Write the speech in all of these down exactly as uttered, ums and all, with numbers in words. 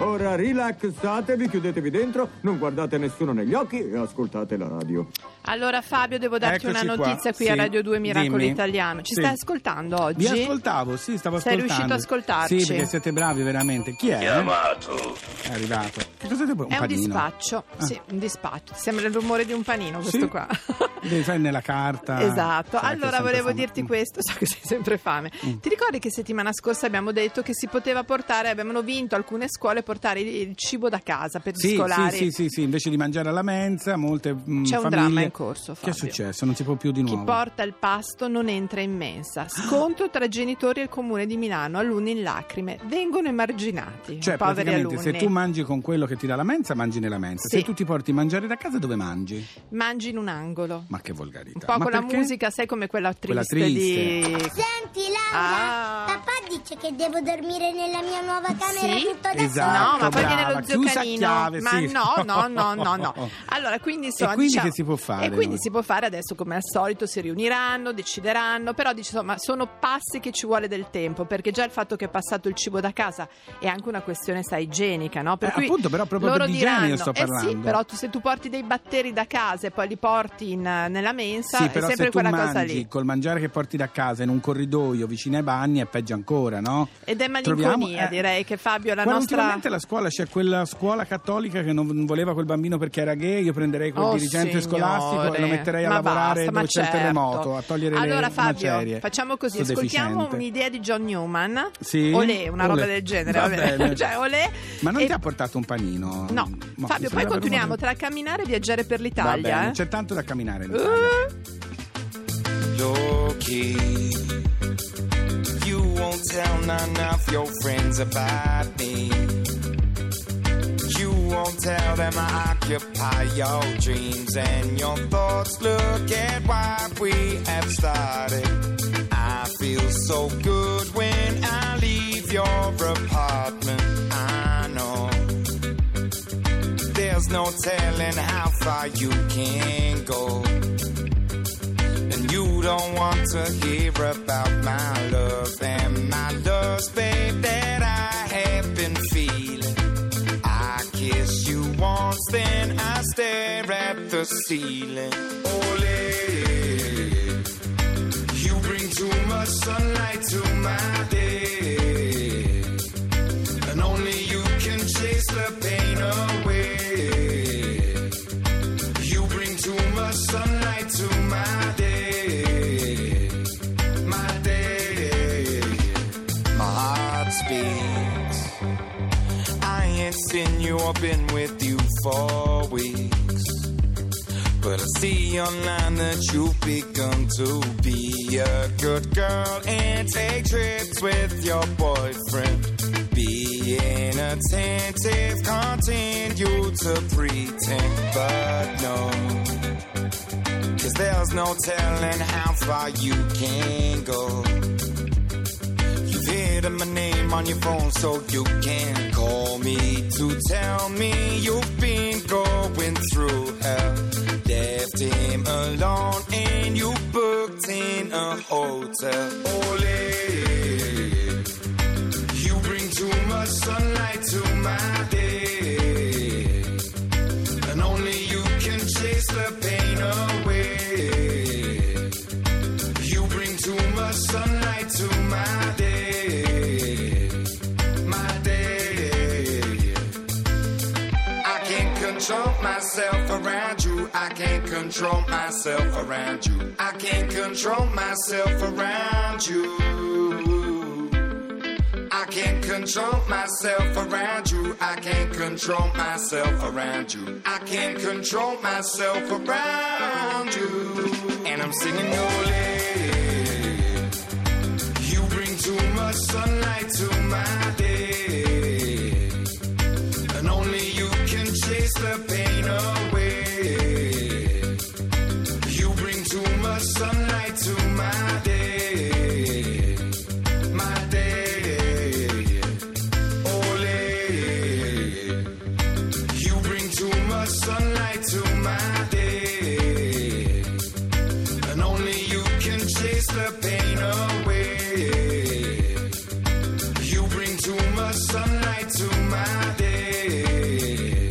Ora rilassatevi, chiudetevi dentro, non guardate nessuno negli occhi e ascoltate la radio. Allora Fabio, devo darti Eccoci una notizia qua. qui sì. a Radio due Miracolo Dimmi. Italiano. Ci sì. stai ascoltando oggi? Vi ascoltavo, sì, stavo Sei ascoltando. Sei riuscito ad ascoltarci? Sì, perché siete bravi veramente. Chi è? Chiamato. È arrivato. Che cos'è? Un è panino. un dispaccio, ah. sì, un dispaccio. Sembra il rumore di un panino questo sì. qua. Devi fare nella carta. Esatto. Sai, allora volevo fame. dirti questo, so che sei sempre fame. Mm. Ti ricordi che settimana scorsa abbiamo detto che si poteva portare, avevano vinto alcune scuole portare il cibo da casa per sì, gli scolari? Sì, sì, sì, sì, invece di mangiare alla mensa, molte mh, C'è famiglie... un dramma in corso, Fabio. Che è successo? Non si può più di nuovo. Chi porta il pasto non entra in mensa. Scontro tra genitori e il comune di Milano, alunni in lacrime, vengono emarginati. Cioè, praticamente, se tu mangi con quello che ti dà la mensa, mangi nella mensa. Sì. Se tu ti porti a mangiare da casa, dove mangi? Mangi in un angolo. Ma che volgarità. Un po' Ma con perché? la musica, sai, come quella triste, quella triste. di... Senti, Laura, ah. papà dice che devo dormire nella mia nuova camera sì? tutto da esatto. sola. No, ma poi viene lo zuccanino. Chiave, ma sì. no, no, no, no, no. Allora, quindi so, e quindi diciamo, che si può fare? E quindi noi? si può fare adesso, come al solito, si riuniranno, decideranno, però insomma sono passi che ci vuole del tempo, perché già il fatto che è passato il cibo da casa è anche una questione, sai, igienica, no? Per eh, cui appunto, però proprio loro di diranno, igiene io sto parlando. Eh sì, però tu, se tu porti dei batteri da casa e poi li porti in, nella mensa, sì, è sempre se quella cosa lì. Col mangiare che porti da casa in un corridoio vicino ai bagni è peggio ancora, no? Ed è malinconia, Troviamo, eh, direi che Fabio la nostra... la scuola, c'è quella scuola cattolica che non voleva quel bambino perché era gay, io prenderei quel oh dirigente signore. scolastico e lo metterei a ma lavorare basta, dove c'è certo. il terremoto, a togliere allora, le Fabio, macerie. Facciamo così, Sto ascoltiamo deficiente. un'idea di John Newman, sì? olè, una olè. roba del genere, va bene. cioè, olè. Ma non e... ti ha portato un panino? No, no. Fabio, poi continuiamo tra camminare e viaggiare per l'Italia. Eh? C'è tanto da camminare in Italia. Uh. Loki, you won't tell none of your friends about me. Won't tell them I occupy your dreams and your thoughts. Look at what we have started. I feel so good when I leave your apartment. I know there's no telling how far you can go, and you don't want to hear about my love and my love's babe that I have been feeling. Kiss you once, then I stare at the ceiling. Ole, you bring too much sunlight to my day, and only you can chase the pain away. You bring too much sunlight to my day, my day. My heart speaks. I ain't seen you or been with you for weeks, but I see online that you've begun to be a good girl and take trips with your boyfriend. Being attentive, continue to pretend, but no, 'cause there's no telling how far you can go. Hear my name on your phone so you can call me to tell me you've been going through hell. Left him alone and you booked in a hotel. Ole, you bring too much sunlight to my day, and only you can chase the pain away. You bring too much sunlight to my day. Control myself around you. I can't control myself around you. I can't control myself around you. I can't control myself around you. I can't control myself around you. I can't control myself around you. And I'm singing ole. You bring too much sunlight to my day, and only you chase the pain away. You bring too much sunlight to my day, my day. Ole, you bring too much sunlight to my day, and only you can chase the pain away. You bring too your sunlight to my day,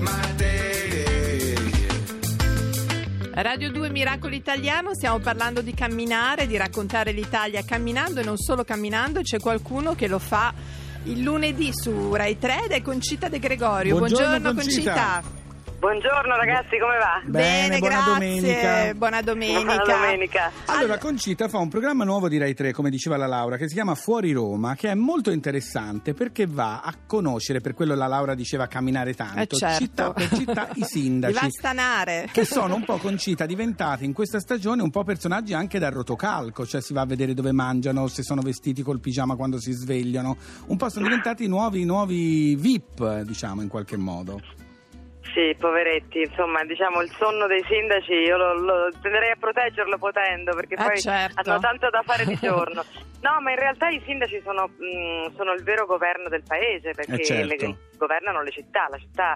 my day. Radio due Miracolo Italiano, stiamo parlando di camminare, di raccontare l'Italia camminando e non solo camminando, c'è qualcuno che lo fa il lunedì su Rai tre ed è Concita De Gregorio. Buongiorno, Buongiorno Concita. Concita. Buongiorno ragazzi, come va? Bene, Bene buona grazie, domenica. buona domenica. Buona domenica. Allora, Concita fa un programma nuovo di Rai tre, come diceva la Laura, che si chiama Fuori Roma, che è molto interessante perché va a conoscere, per quello la Laura diceva camminare tanto, eh certo. città per città i sindaci. Li va a stanare. Che sono un po', Concita, diventati in questa stagione un po' personaggi anche da rotocalco, cioè si va a vedere dove mangiano, se sono vestiti col pigiama quando si svegliano, un po' sono diventati nuovi, nuovi V I P, diciamo in qualche modo. Sì, poveretti, insomma, diciamo il sonno dei sindaci io lo, lo tenderei a proteggerlo potendo, perché eh poi certo. hanno tanto da fare di giorno. No, ma in realtà i sindaci sono, mh, sono il vero governo del paese, perché eh certo. le, governano le città, la città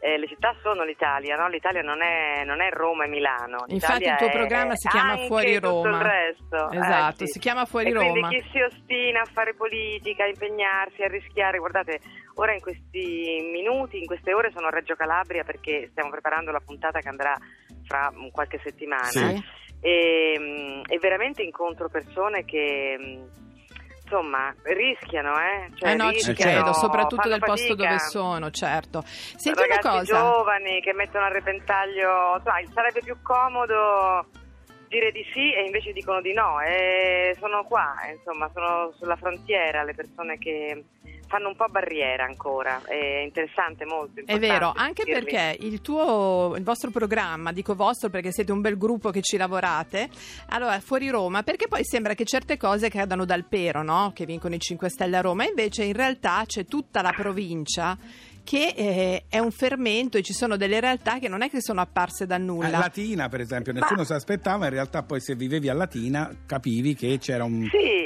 eh, le città sono l'Italia, no? L'Italia non è, non è Roma e Milano. L'Italia Infatti il tuo programma si chiama Fuori Roma. Tutto il resto. Esatto, eh, sì. si chiama Fuori e Roma. Quindi chi si ostina a fare politica, a impegnarsi, a rischiare, guardate... Ora in questi minuti, in queste ore sono a Reggio Calabria perché stiamo preparando la puntata che andrà fra qualche settimana sì. e, e veramente incontro persone che insomma rischiano, eh, cioè, eh no, rischiano, ci credo, soprattutto del posto dove sono, certo. Senti una cosa. Ragazzi giovani che mettono a repentaglio, sai, sarebbe più comodo dire di sì e invece dicono di no, e sono qua, insomma, sono sulla frontiera le persone che... fanno un po' barriera ancora, è interessante, molto importante. È vero, anche dirvi. Perché il tuo, il vostro programma, dico vostro perché siete un bel gruppo che ci lavorate, allora Fuori Roma, perché poi sembra che certe cose cadano dal pero, no? Che vincono i cinque Stelle a Roma, invece in realtà c'è tutta la provincia che eh, è un fermento e ci sono delle realtà che non è che sono apparse da nulla. La Latina, per esempio, nessuno ma... si aspettava, in realtà poi se vivevi a Latina capivi che c'era un... Sì.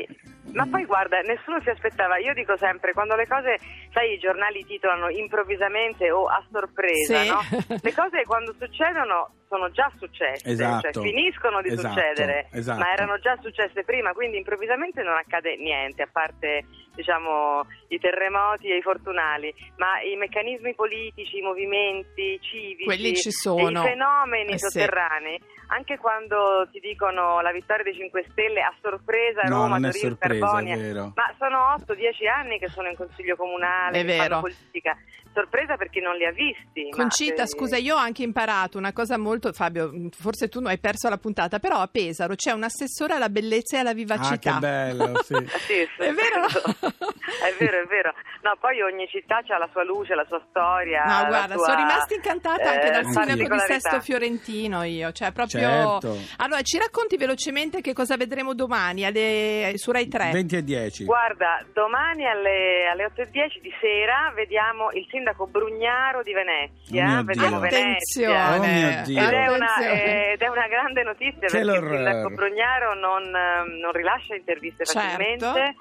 Ma poi guarda, nessuno si aspettava, io dico sempre, quando le cose, sai, i giornali titolano improvvisamente o a sorpresa, sì. no? Le cose quando succedono sono già successe, esatto. cioè finiscono di esatto. succedere, esatto. ma erano già successe prima, quindi improvvisamente non accade niente, a parte, diciamo, i terremoti e i fortunali, ma i meccanismi politici, i movimenti civici, quelli ci sono. I fenomeni eh, sotterranei. Sì. Anche quando ti dicono la vittoria dei cinque Stelle a sorpresa a no, Roma, Torino, Carbonia, ma sono otto dieci anni che sono in consiglio comunale, che fanno politica. Sorpresa per chi non li ha visti. Concita, ma... scusa, io ho anche imparato una cosa molto, Fabio, forse tu non hai perso la puntata, però a Pesaro c'è un assessore alla bellezza e alla vivacità. Ah, che bello, sì. sì, sì è vero, no? È vero, è vero. No, poi ogni città ha la sua luce, la sua storia. No, guarda, sua... sono rimasta incantata eh, anche dal sindaco di Sesto Fiorentino io, cioè proprio... Certo. Allora, ci racconti velocemente che cosa vedremo domani alle... su Rai tre? venti e dieci. Guarda, domani alle, alle otto e dieci di sera vediamo il sindaco Brugnaro di Venezia. Oh vediamo Dio. Venezia. Oh mio Dio. Ed, è una, eh, ed è una grande notizia perché il sindaco Brugnaro non, non rilascia interviste certo. facilmente.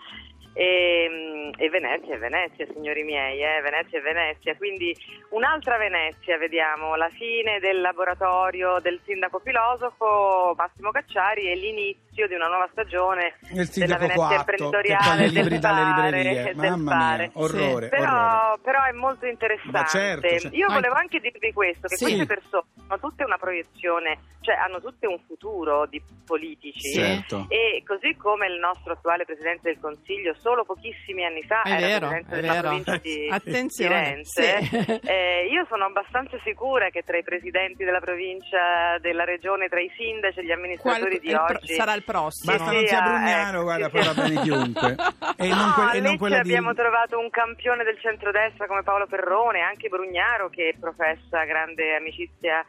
E, e Venezia è Venezia, signori miei, eh? Venezia è Venezia, quindi un'altra Venezia vediamo, la fine del laboratorio del sindaco filosofo Massimo Cacciari e l'inizio di una nuova stagione della Venezia quattro, imprenditoriale del fare, mamma fare. Mia, orrore, sì. però, orrore. Però è molto interessante. Certo, cioè, io volevo ma... anche dirvi questo, che sì. queste persone hanno tutte una proiezione, cioè hanno tutte un futuro di politici certo. e così come il nostro attuale Presidente del Consiglio solo pochissimi anni fa è era vero, Presidente è della vero. Provincia di Attenzione, Firenze sì. eh, io sono abbastanza sicura che tra i Presidenti della provincia, della regione, tra i sindaci e gli amministratori Qual- di oggi pro- sarà il prossimo basta non sia Brugnaro, ecco, guarda, poi va bene chiunque e non, que- no, e non quella di... abbiamo trovato un campione del centrodestra come Paolo Perrone, anche Brugnaro che professa grande amicizia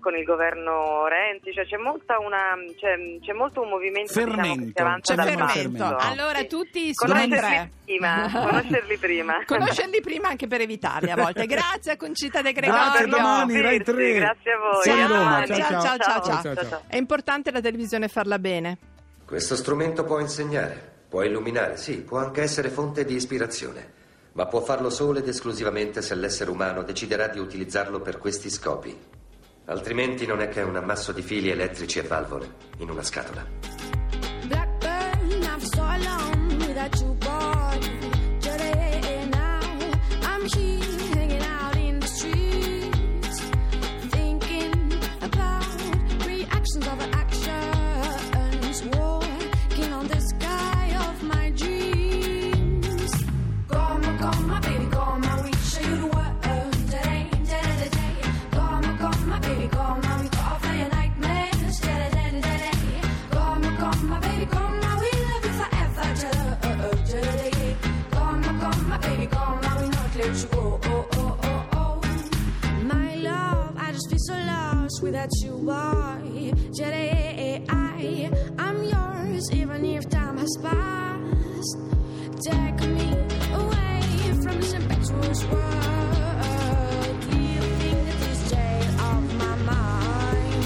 con il governo Renzi, cioè c'è molta una c'è, c'è molto un movimento fermento, diciamo, che avanza c'è dal fermento. Allora sì. tutti su conoscerli prima, conoscerli prima. Conoscerli prima anche per evitarli a volte. Grazie a Concita De Gregorio. Grazie no, domani Rai tre. Grazie a voi. Ciao, Roma, ciao, ciao, ciao, ciao, ciao. Ciao, ciao, ciao. È importante la televisione farla bene. Questo strumento può insegnare, può illuminare, sì, può anche essere fonte di ispirazione, ma può farlo solo ed esclusivamente se l'essere umano deciderà di utilizzarlo per questi scopi. Altrimenti non è che un ammasso di fili elettrici e valvole in una scatola. Blackburn, I'm so alone without you, boy. you. Oh, oh, oh, oh, oh. My love, I just feel so lost without you, boy. Jedi, I, I'm yours, even if time has passed. Take me away from this impetuous world. You think that this day of my mind.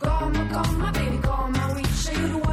Call me, call my baby, call my week, show you the world.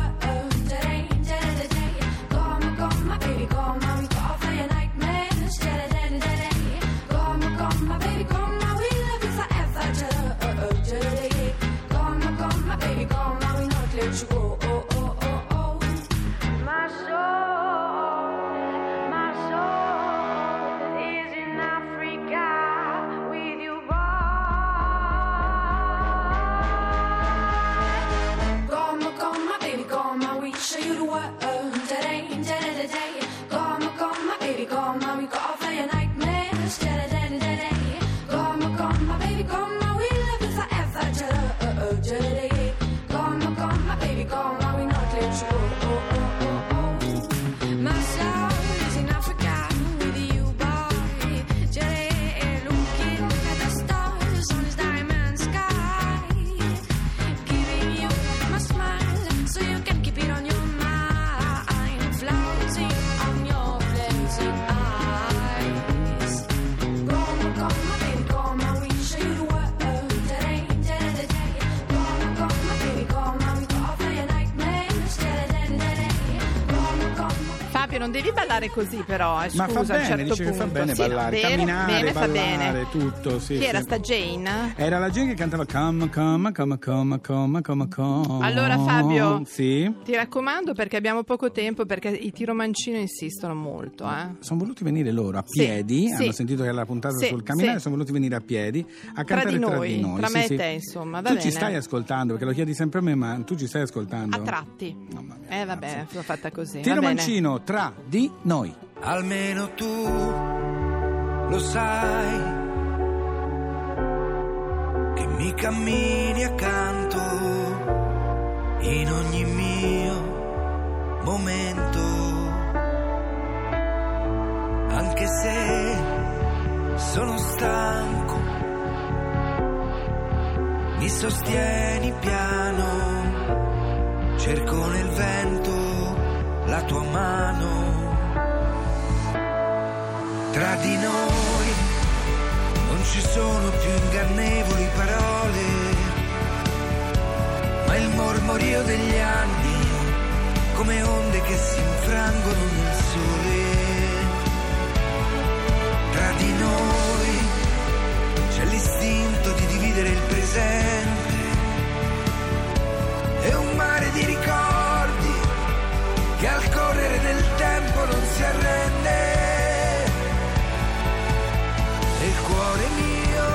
Non devi ballare così, però eh, scusa, ma fa bene, a un certo dice punto. Che fa bene ballare, sì, camminare, bene, ballare, bene. Tutto sì, chi sì. Era sta Jane? Era la Jane che cantava come, come, come, come, come, come, come. Allora Fabio, sì? Ti raccomando, perché abbiamo poco tempo, perché i Tiro Mancino insistono molto eh. Sono voluti venire loro a piedi, sì, hanno sì. sentito che era la puntata sì, sul camminare, sì. sono voluti venire a piedi a cantare tra di noi, tra, di noi. Tra sì, me sì. e te insomma, va tu bene. Ci stai ascoltando, perché lo chiedi sempre a me, ma tu ci stai ascoltando? A tratti, no, mamma mia, eh vabbè, grazie. L'ho fatta così. Tiro Mancino, tra di noi. Almeno tu lo sai che mi cammini accanto in ogni mio momento, anche se sono stanco, mi sostieni piano, cerco nel vento la tua mano. Tra di noi non ci sono più ingannevoli parole, ma il mormorio degli anni come onde che si infrangono nel sole. Tra di noi c'è l'istinto di dividere il presente e un mare di ricordi che al correre del tempo non si arrende, e il cuore mio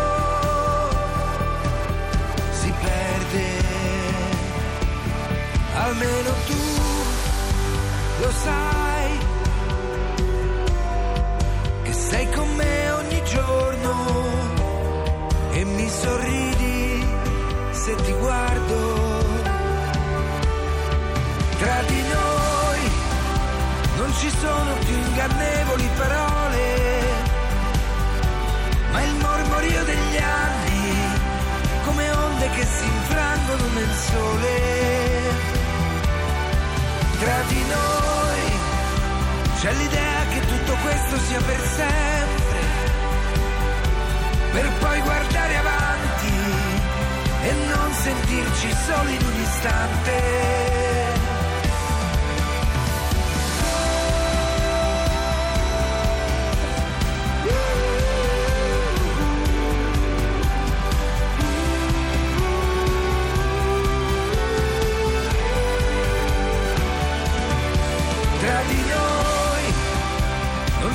si perde. Almeno tu lo sai che sei con me ogni giorno e mi sorridi se ti guardo. Tra di noi non ci sono più ingannevoli parole, ma il mormorio degli anni come onde che si infrangono nel sole. Tra di noi c'è l'idea che tutto questo sia per sempre, per poi guardare avanti e non sentirci soli in un istante.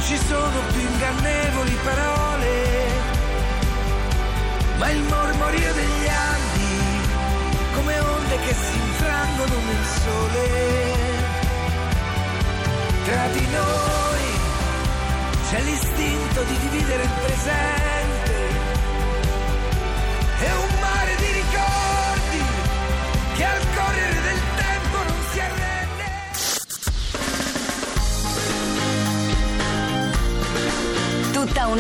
Ci sono più ingannevoli parole, ma il mormorio degli anni come onde che si infrangono nel sole. Tra di noi c'è l'istinto di dividere il presente e un mare di ricordi che al correre del tempo non si arrende. We'll be right back.